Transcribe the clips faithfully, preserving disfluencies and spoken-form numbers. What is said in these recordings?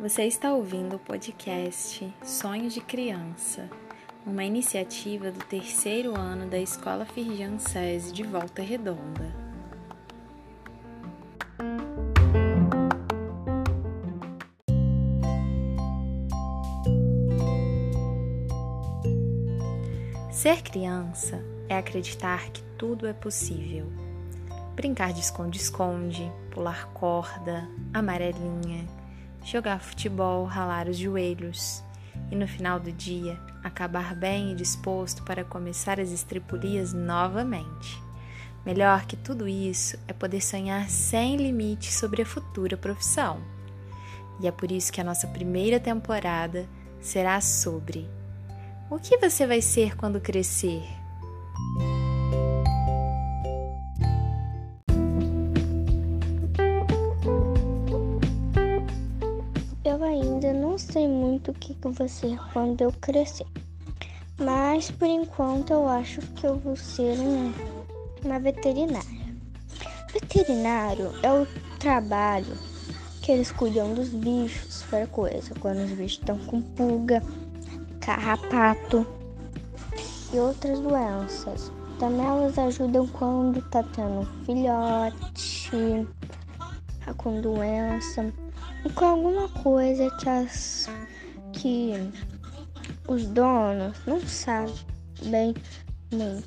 Você está ouvindo o podcast Sonhos de Criança, uma iniciativa do terceiro ano da Escola Firjan Sesi de Volta Redonda. Ser criança é acreditar que tudo é possível. Brincar de esconde-esconde, pular corda, amarelinha, jogar futebol, ralar os joelhos e no final do dia acabar bem e disposto para começar as estripulias novamente. Melhor que tudo isso é poder sonhar sem limite sobre a futura profissão. E é por isso que a nossa primeira temporada será sobre o que você vai ser quando crescer? Eu ainda não sei muito o que eu vou ser quando eu crescer, mas por enquanto eu acho que eu vou ser um, uma veterinária. Veterinário é o trabalho que eles cuidam dos bichos, fora coisa, quando os bichos estão com pulga, carrapato e outras doenças. Também elas ajudam quando tá tendo filhote, com doença. E com alguma coisa que, as, que os donos não sabem bem nem.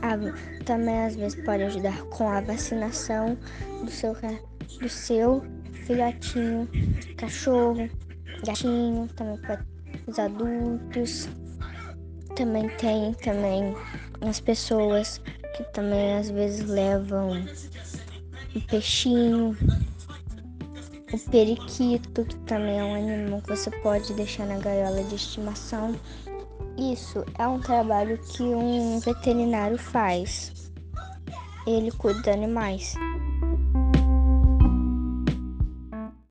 A, também às vezes pode ajudar com a vacinação do seu, do seu filhotinho, cachorro, gatinho, também para os adultos. Também tem também as pessoas que também às vezes levam um peixinho. O periquito, que também é um animal que você pode deixar na gaiola de estimação. Isso é um trabalho que um veterinário faz. Ele cuida de animais.